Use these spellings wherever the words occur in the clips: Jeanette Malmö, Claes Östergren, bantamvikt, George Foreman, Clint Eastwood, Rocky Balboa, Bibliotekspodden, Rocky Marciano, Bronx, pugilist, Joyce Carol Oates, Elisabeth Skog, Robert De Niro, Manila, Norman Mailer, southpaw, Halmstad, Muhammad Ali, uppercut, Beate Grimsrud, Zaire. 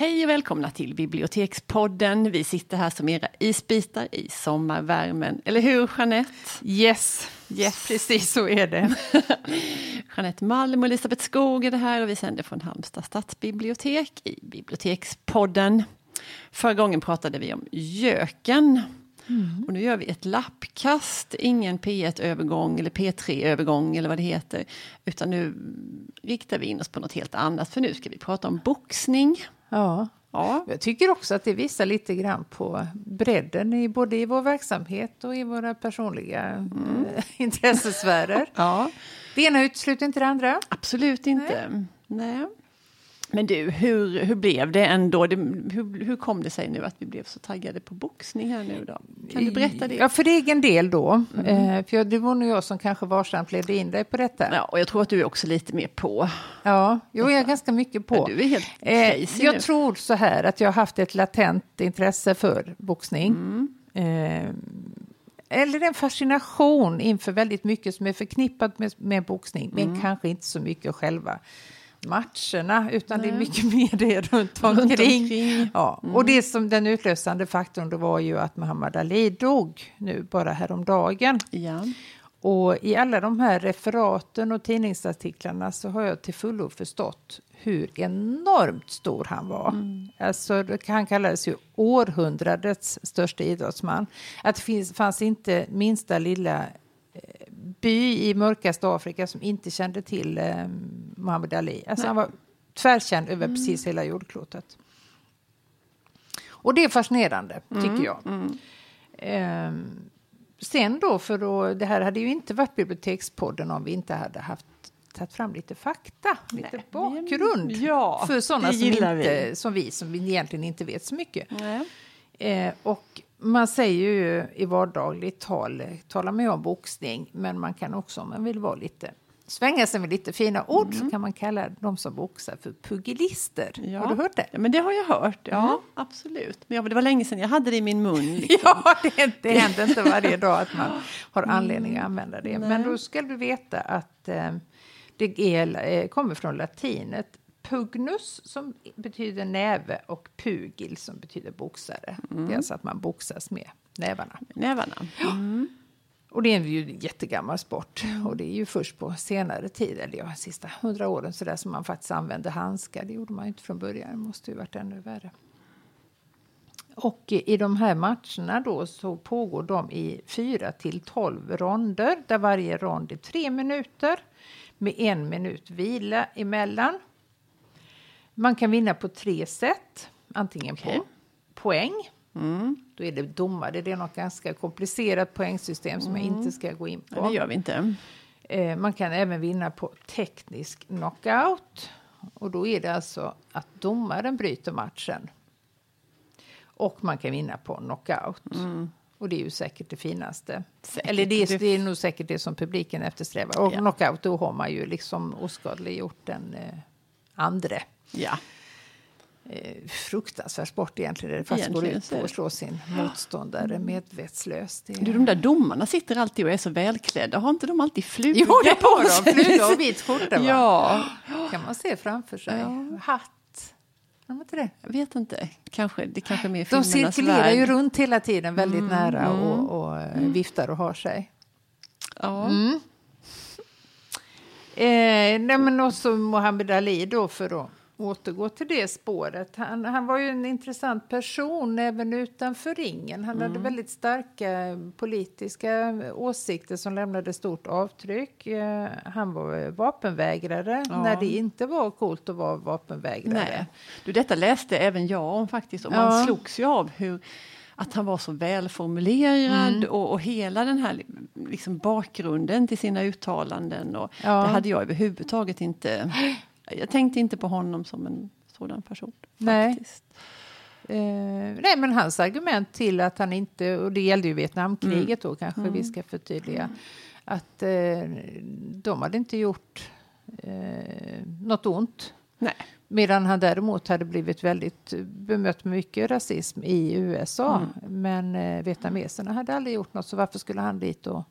Hej och välkomna till Bibliotekspodden. Vi sitter här som era isbitar i sommarvärmen. Eller hur, Jeanette? Yes. Precis så är det. Jeanette Malmö och Elisabeth Skog är det här och vi sänder från Halmstad stadsbibliotek i Bibliotekspodden. Förra gången pratade vi om göken. Mm. Och nu gör vi ett lappkast, ingen P1-övergång eller P3-övergång eller vad det heter. Utan nu riktar vi in oss på något helt annat, för nu ska vi prata om boxning. Ja. Jag tycker också att det visar lite grann på bredden i både i vår verksamhet och i våra personliga intressesfärer. Ja. Det ena utesluter inte det andra. Absolut inte. Nej. Men du, hur blev det ändå? Hur kom det sig nu att vi blev så taggade på boxning här nu då? Kan du berätta det? Ja, för egen del då. För det var nog jag som kanske varsamt ledde in dig på detta. Ja, och jag tror att du är också lite mer på. Ja, jag är ganska mycket på. Ja, du är helt crazy jag nu. Tror så här att jag har haft ett latent intresse för boxning. Eller en fascination inför väldigt mycket som är förknippat med boxning. Men kanske inte så mycket själva matcherna, utan det är mycket mer det runt omkring. Ja. Och det som den utlösande faktorn då var ju att Muhammad Ali dog nu bara häromdagen. Ja. Och i alla de här referaten och tidningsartiklarna så har jag till fullo förstått hur enormt stor han var. Alltså, han kallades ju århundradets största idrottsman. Att det fanns inte minsta lilla by i mörkaste Afrika som inte kände till Muhammad Ali. Alltså han var tvärkänd över precis hela jordklotet. Och det är fascinerande, tycker jag. Sen då, för då, det här hade ju inte varit Bibliotekspodden om vi inte hade tagit fram lite fakta, lite bakgrund. Ja, för sådana som vi egentligen inte vet så mycket. Och man säger ju i vardagligt tal, talar man ju om boxning, men man kan också, om man vill vara lite, svänga sig med lite fina ord, så kan man kalla de som boxar för pugilister. Ja. Har du hört det? Ja, men det har jag hört, absolut. Men det var länge sedan jag hade det i min mun. Liksom. Ja, det händer inte varje dag att man har anledning att använda det. Nej. Men då ska du veta att det kommer från latinet. Pugnus som betyder näve och pugil som betyder boxare. Det är alltså att man boxas med nävarna. Och det är ju en jättegammal sport. Och det är ju först på senare tid, eller de sista 100 åren så där, som man faktiskt använde handskar. Det gjorde man inte från början, det måste ju varit ännu värre. Och i de här matcherna då så pågår de i 4 till 12 ronder. Där varje rond är 3 minuter med 1 minut vila emellan. Man kan vinna på 3 sätt. Antingen på poäng. Då är det domare. Det är något ganska komplicerat poängsystem som jag inte ska gå in på. Ja, det gör vi inte. Man kan även vinna på teknisk knockout. Och då är det alltså att domaren bryter matchen. Och man kan vinna på knockout. Och det är ju säkert det finaste. Säkert. Eller det är nog säkert det som publiken eftersträvar. Och knockout, då har man ju liksom oskadliggjort den andre. Ja. Fruktansvärd sport egentligen. Det fast går ut på att slå sin motståndare medvetslöst. De där domarna sitter alltid och är så välklädda. Har inte de alltid flugor på sig? Flugor och vit skjorta, va? Ja. Kan man se framför sig. Ja. Hatt. Jag vet inte. Kanske mer filmernas värld. De cirkulerar ju runt hela tiden väldigt nära och viftar och har sig. Ja. Nej, men också Muhammad Ali då, för att återgå till det spåret. Han var ju en intressant person även utanför ringen. Han hade väldigt starka politiska åsikter som lämnade stort avtryck. Han var vapenvägrare när det inte var coolt att vara vapenvägrare. Nej. Du, detta läste även jag om faktiskt. Och man slogs ju av hur... Att han var så välformulerad och hela den här liksom bakgrunden till sina uttalanden. Och det hade jag överhuvudtaget inte... Jag tänkte inte på honom som en sådan person. Faktiskt. Nej, men hans argument till att han inte... Och det gällde ju Vietnamkriget då, kanske vi ska förtydliga. Att de hade inte gjort något ont. Nej. Medan han däremot hade blivit väldigt bemött med mycket rasism i USA. Men vietnameserna hade aldrig gjort något, så varför skulle han dit och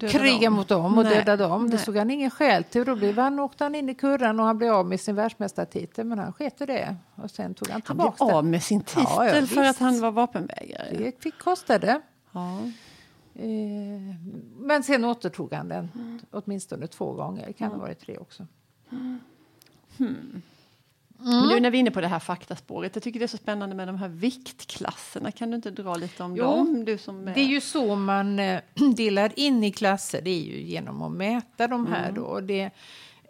kriga mot dem och döda dem. Det såg han ingen skäl till. Då blev han, åkte han in i kurran och han blev av med sin världsmästartitel. Men han skete det. Och sen tog han tillbaka den. Han blev av med sin titel för att han var vapenvägrare. Det fick kosta det. Ja. Men sen återtog han den åtminstone 2 gånger. Det kan ha varit 3 också. Men nu när vi är inne på det här faktaspåret, jag tycker det är så spännande med de här viktklasserna. Kan du inte dra lite om dem? Du som är... Det är ju så man delar in i klasser. Det är ju genom att mäta de här då. Det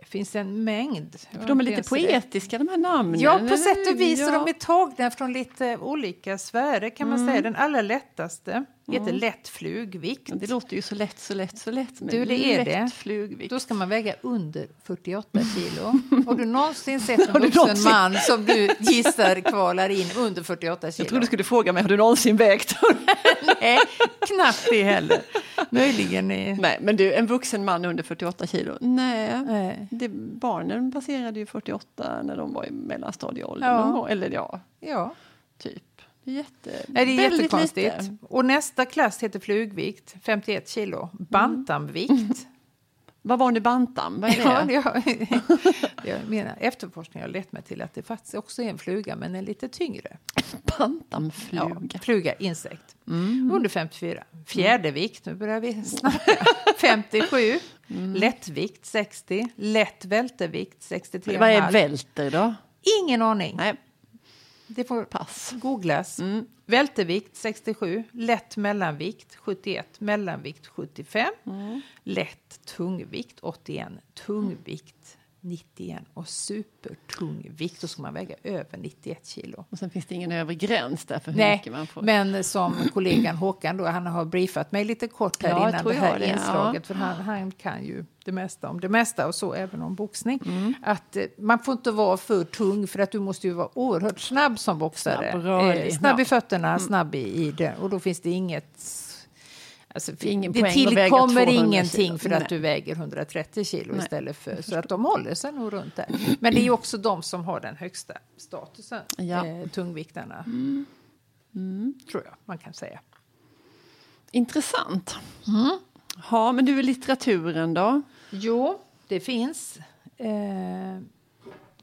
finns en mängd. För de är lite poetiska, de här namnen. Ja, på sätt och vis. De är tagna från lite olika sfärer kan man säga. Den allra lättaste heter lättflugvikt. Ja, det låter ju så lätt. Men du, det är det. Flugvikt. Då ska man väga under 48 kilo. Har du någonsin sett en vuxen man som du gissar kvalar in under 48 kilo? Jag tror du skulle fråga mig, har du någonsin vägt? Nej, knappt det heller. Möjligen är... Nej, men du, en vuxen man under 48 kilo? Nej. Det, barnen passerade ju 48 när de var i mellanstadieåldern. Ja. Eller ja. Typ. Nej, det är jättekonstigt. Lite. Och nästa klass heter flugvikt, 51 kilo. Bantamvikt. Vad var nu bantam? Vad är det? Jag menar, efterforskning har lett mig till att det faktiskt också är en fluga, men en lite tyngre. Bantamfluga. Ja, fluga, insekt. Under 54. Fjärdevikt, nu börjar vi snacka. 57. Lättvikt, 60. Lätt vältervikt, 63,5. Vad är välter då? Ingen aning. Nej. Det får pass. Googlas. Vältervikt 67, lätt mellanvikt 71, mellanvikt 75, lätt tungvikt 81, tungvikt 91 och supertungvikt. Då ska man väga över 91 kilo. Och sen finns det ingen övre gräns där för hur mycket man får. Men som kollegan Håkan då, han har briefat mig lite kort här innan det här inslaget. För han kan ju det mesta om det mesta och så även om boxning. Att man får inte vara för tung för att du måste ju vara oerhört snabb som boxare. Snabb i fötterna, snabb i det. Och då finns det inget... Alltså, det tillkommer ingenting kilo. För att du väger 130 kilo istället för... Så att de håller sig nog runt där. Men det är ju också de som har den högsta statusen. Ja. Tungviktarna. Tror jag man kan säga. Intressant. Ja, men du, litteraturen då? Jo, det finns.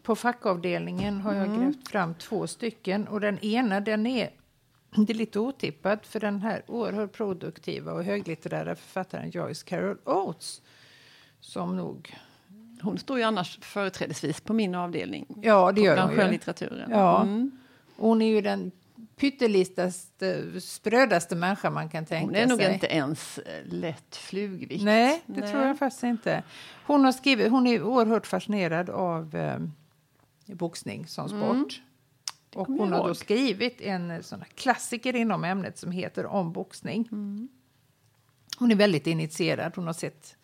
På fackavdelningen har jag grävt fram 2 stycken. Och den ena, den är... Det är lite otippat för den här oerhört produktiva och höglitterära författaren Joyce Carol Oates som nog... Hon står ju annars företrädesvis på min avdelning. Ja, det gör hon ju. På skönlitteraturen. Ja. Hon är ju den pyttelistaste, sprödaste människa man kan tänka sig. Hon är nog inte ens lätt flugvikt. Nej, det tror jag faktiskt inte. Hon är oerhört fascinerad av boxning som sport. Och hon har då skrivit en sån här klassiker inom ämnet som heter Om boxning. Hon är väldigt initierad. Hon har sett,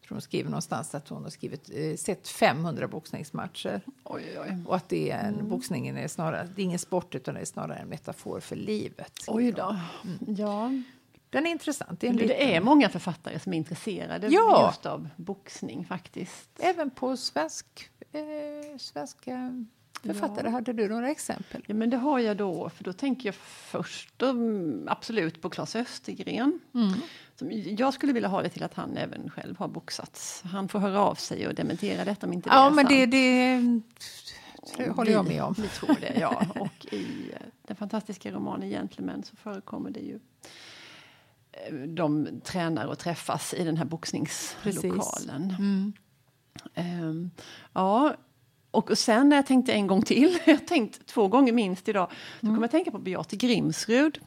jag tror hon skriver någonstans att hon har sett 500 boxningsmatcher. Oj. Och att det är boxningen är snarare, det är ingen sport utan det är snarare en metafor för livet. Oj då. Ja. Den är intressant. Det är många författare som är intresserade just av boxning faktiskt. Även på svenska författare, hade du några exempel? Ja, men det har jag då. För då tänker jag först absolut på Claes Östergren. Jag skulle vilja ha det till att han även själv har boxats. Han får höra av sig och dementera detta om inte det är sant. Ja, men det håller jag med om. Vi tror det, Och i den fantastiska romanen Gentleman så förekommer det ju. De tränar och träffas i den här boxningslokalen. Och sen när jag tänkte en gång till, jag har tänkt 2 gånger minst idag, då kommer jag tänka på Beate Grimsrud.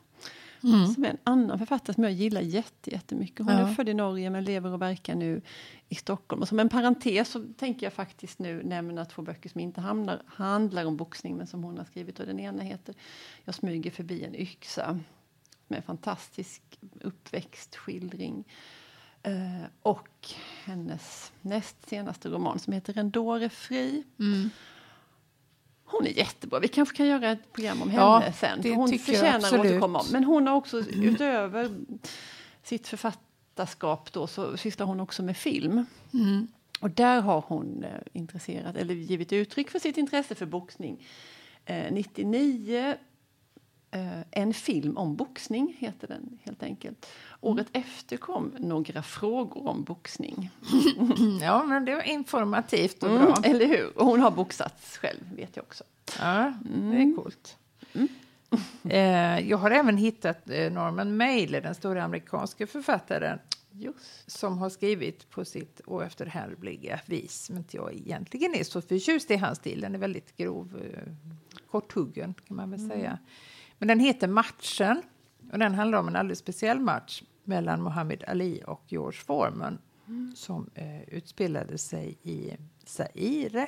Som är en annan författare som jag gillar jättemycket. Hon är född i Norge men lever och verkar nu i Stockholm. Och som en parentes så tänker jag faktiskt nu nämna 2 böcker som inte handlar om boxning men som hon har skrivit. Och den ena heter Jag smyger förbi en yxa. Med en fantastisk uppväxtskildring. Och hennes näst senaste roman som heter Rendore fri. Hon är jättebra. Vi kanske kan göra ett program om henne sen. För hon förtjänar att återkomma om. Men hon har också utöver sitt författarskap då, så sysslar hon också med film. Och där har hon intresserat eller givit uttryck för sitt intresse för boxning. 99 En film om boxning heter den helt enkelt. Året efter kom några frågor om boxning. Ja, men det var informativt och bra. Eller hur? Och hon har boxats själv, vet jag också. Ja, det är coolt. Mm. Jag har även hittat Norman Mailer, den stora amerikanska författaren. Just. Som har skrivit på sitt och efterhärliga vis. Men jag egentligen är så förtjust i hans stil. Den är väldigt grov, korthuggen kan man väl säga. Men den heter Matchen. Och den handlar om en alldeles speciell match mellan Muhammad Ali och George Foreman. Som utspelade sig i Zaire.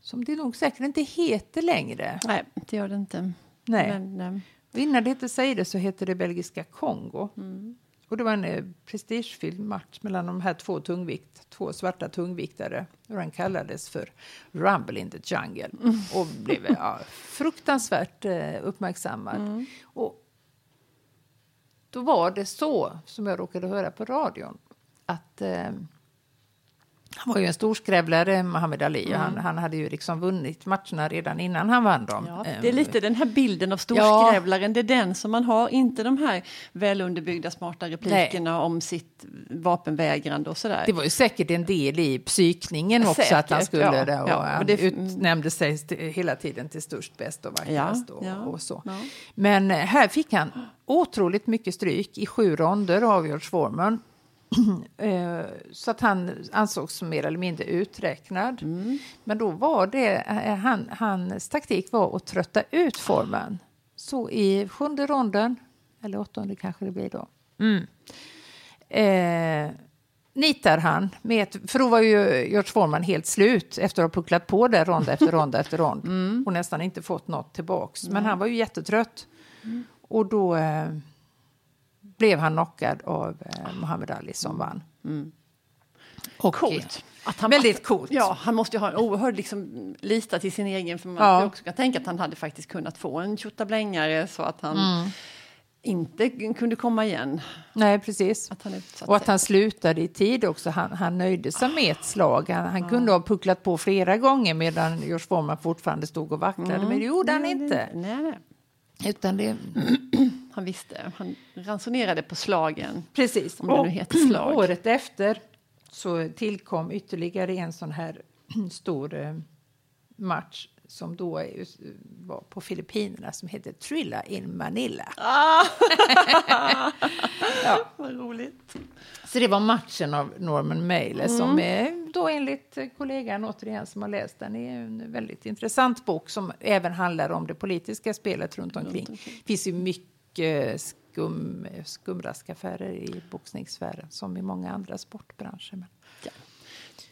Som det nog säkert inte heter längre. Nej, det gör det inte. Nej. Men, innan det heter Zaire så heter det belgiska Kongo. Mm. Och det var en prestigefylld match mellan de här två svarta tungviktare. Och den kallades för Rumble in the Jungle. Och blev fruktansvärt uppmärksammad. Mm. Och då var det så, som jag råkade höra på radion, att han var ju en storskrävlare, Muhammad Ali. Mm. Han hade ju liksom vunnit matcherna redan innan han vann dem. Ja, det är lite den här bilden av storskrävlaren. Ja. Det är den som man har. Inte de här välunderbyggda smarta replikerna. Nej. Om sitt vapenvägrande och sådär. Det var ju säkert en del i psykningen också. Säkert, att han skulle han utnämnde sig hela tiden till störst, bäst och vackrast och så. Ja. Men här fick han otroligt mycket stryk i 7 ronder av George Foreman. Så att han ansågs som mer eller mindre uträknad. Men då var det hans taktik var att trötta ut Foreman. Så i 7:e ronden, eller 8:e kanske det blir då, nitar han med för då var ju George Foreman helt slut efter att ha pucklat på det rond efter rond efter rond och nästan inte fått något tillbaks. Men han var ju jättetrött och då blev han knockad av Muhammad Ali som vann. Och coolt. Väldigt coolt. Ja, han måste ju ha en oerhörd liksom, lista till sin egen. För man hade också kan tänka att han hade faktiskt kunnat få en tjottablängare så att han inte kunde komma igen. Nej, precis. Att han och att han slutade i tid också. Han nöjde sig med ett slag. Han kunde ha pucklat på flera gånger medan George Foreman fortfarande stod och vacklade. Men det gjorde han inte. Nej. Utan det... Han visste, han ransonerade på slagen. Precis, om det nu heter slag. Året efter så tillkom ytterligare en sån här stor match som då var på Filippinerna som heter Trilla in Manila. Vad roligt. Så det var matchen av Norman Mailer som är då enligt kollegan återigen som har läst den är en väldigt intressant bok som även handlar om det politiska spelet runt omkring. Det finns ju mycket skumraskaffärer i boxningssfären som i många andra sportbranscher. Men... Ja.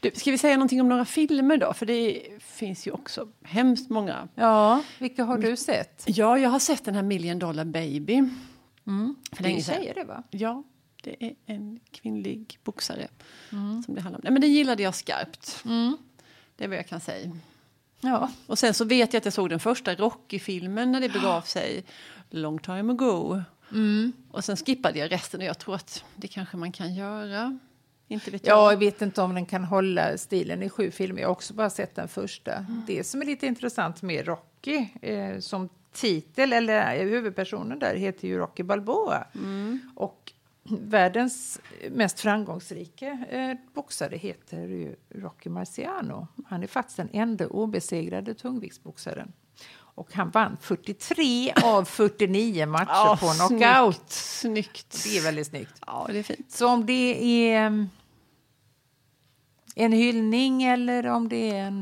Du, ska vi säga någonting om några filmer då? För det finns ju också hemskt många. Ja, vilka har du sett? Ja, jag har sett den här $1 Million Baby. För det säger det va? Ja, det är en kvinnlig boxare som det handlar om. Nej, men den gillade jag skarpt. Det är vad jag kan säga. Ja. Och sen så vet jag att jag såg den första Rocky-filmen när det begav sig long time ago. Och sen skippade jag resten och jag tror att det kanske man kan göra. Inte vet jag. Jag vet inte om den kan hålla stilen i 7 filmer. Jag har också bara sett den första. Det som är lite intressant med Rocky som titel eller huvudpersonen där heter ju Rocky Balboa. Och världens mest framgångsrika boxare heter ju Rocky Marciano. Han är faktiskt den enda obesegrade tungviktsboxaren. Och han vann 43 av 49 matcher på knockout. Snyggt. Det är väldigt snyggt. Ja, det är fint. Så om det är en hyllning eller om det är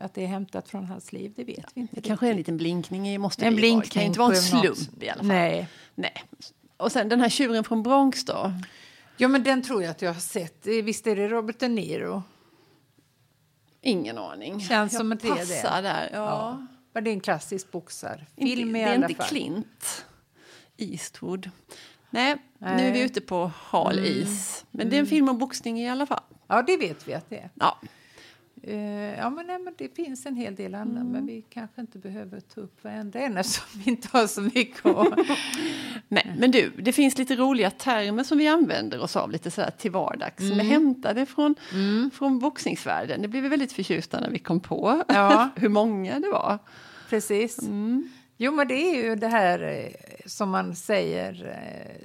att det är hämtat från hans liv, det vet vi inte. Det kanske är en liten blinkning i måste. En blinkning det kan inte vara en slump i alla fall. Nej. Och sen den här tjuren från Bronx då? Ja, men den tror jag att jag har sett. Visst är det Robert De Niro? Ingen aning. Känns som att det passar där. Ja. Men det är en klassisk boxarfilm i alla fall. Det är inte Clint Eastwood. Nej, nu är vi ute på hal is. Men det är en film om boxning i alla fall. Ja, det vet vi att det är. Ja. Men det finns en hel del andra men vi kanske inte behöver ta upp varenda en eftersom vi inte har så mycket Nej, men du, det finns lite roliga termer som vi använder oss av lite sådär till vardags som är hämtade från boxningsvärlden. Det blev vi väldigt förtjusta när vi kom på hur många det var. Precis. Jo, men det är ju det här som man säger,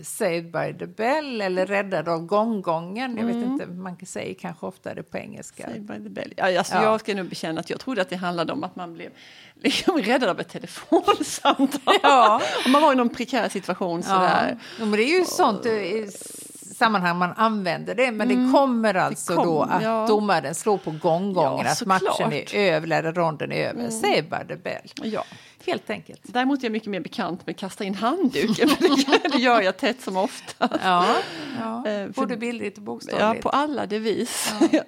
saved by the bell, eller räddad av gånggången. Jag vet inte, man säger kanske oftare på engelska. Saved by the bell. Alltså, ja. Jag ska nog bekänna att jag trodde att det handlade om att man blev liksom räddad av ett telefonsamtal. Ja. Och man var i någon prekär situation sådär. Ja, men det är ju sånt... sammanhang man använder det, men det kommer alltså då att domaren slår på gånggången, att matchen är över eller ronden är över, säger bara det bell. Ja. Helt enkelt. Däremot är jag mycket mer bekant med kasta in handduken, det gör jag tätt som ofta. Ja, ja. Både bildligt och bokstavligt. Ja, på alla devis. Ja.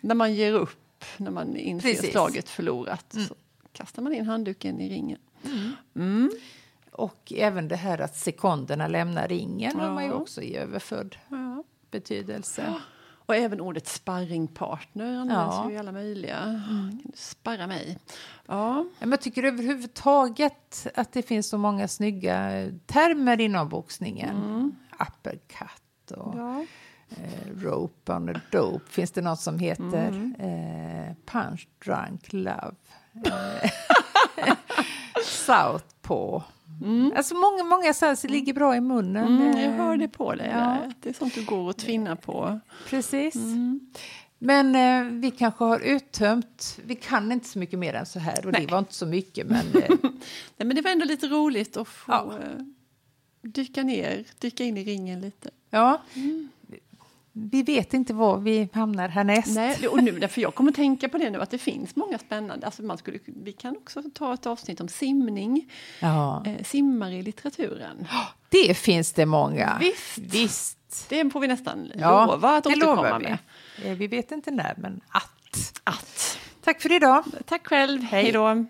När man ger upp, när man inser slaget förlorat, så kastar man in handduken i ringen. Och även det här att sekunderna lämnar ringen har man ju också i överförd betydelse. Ja. Och även ordet sparringpartner används ju i alla möjliga. Kan du sparra mig? Ja. Men jag tycker överhuvudtaget att det finns så många snygga termer inom boxningen. Uppercut och rope on the dope. Finns det något som heter punch, drunk, love? Southpaw. Alltså många sälser ligger bra i munnen. Jag hör det på dig. Ja. Det är sånt du går och tvinna på. Precis. Men vi kanske har uttömt. Vi kan inte så mycket mer än så här. Och det var inte så mycket. Men, nej, men det var ändå lite roligt att få dyka in i ringen lite. Ja. Vi vet inte var vi hamnar härnäst. Nej, och nu, därför jag kommer tänka på det nu, att det finns många spännande. Alltså vi kan också ta ett avsnitt om simning. Ja. Simmar i litteraturen. Det finns det många. Visst. Det får vi nästan lova att återkomma med. Vi vet inte när, men att. Tack för idag. Tack själv. Hej då.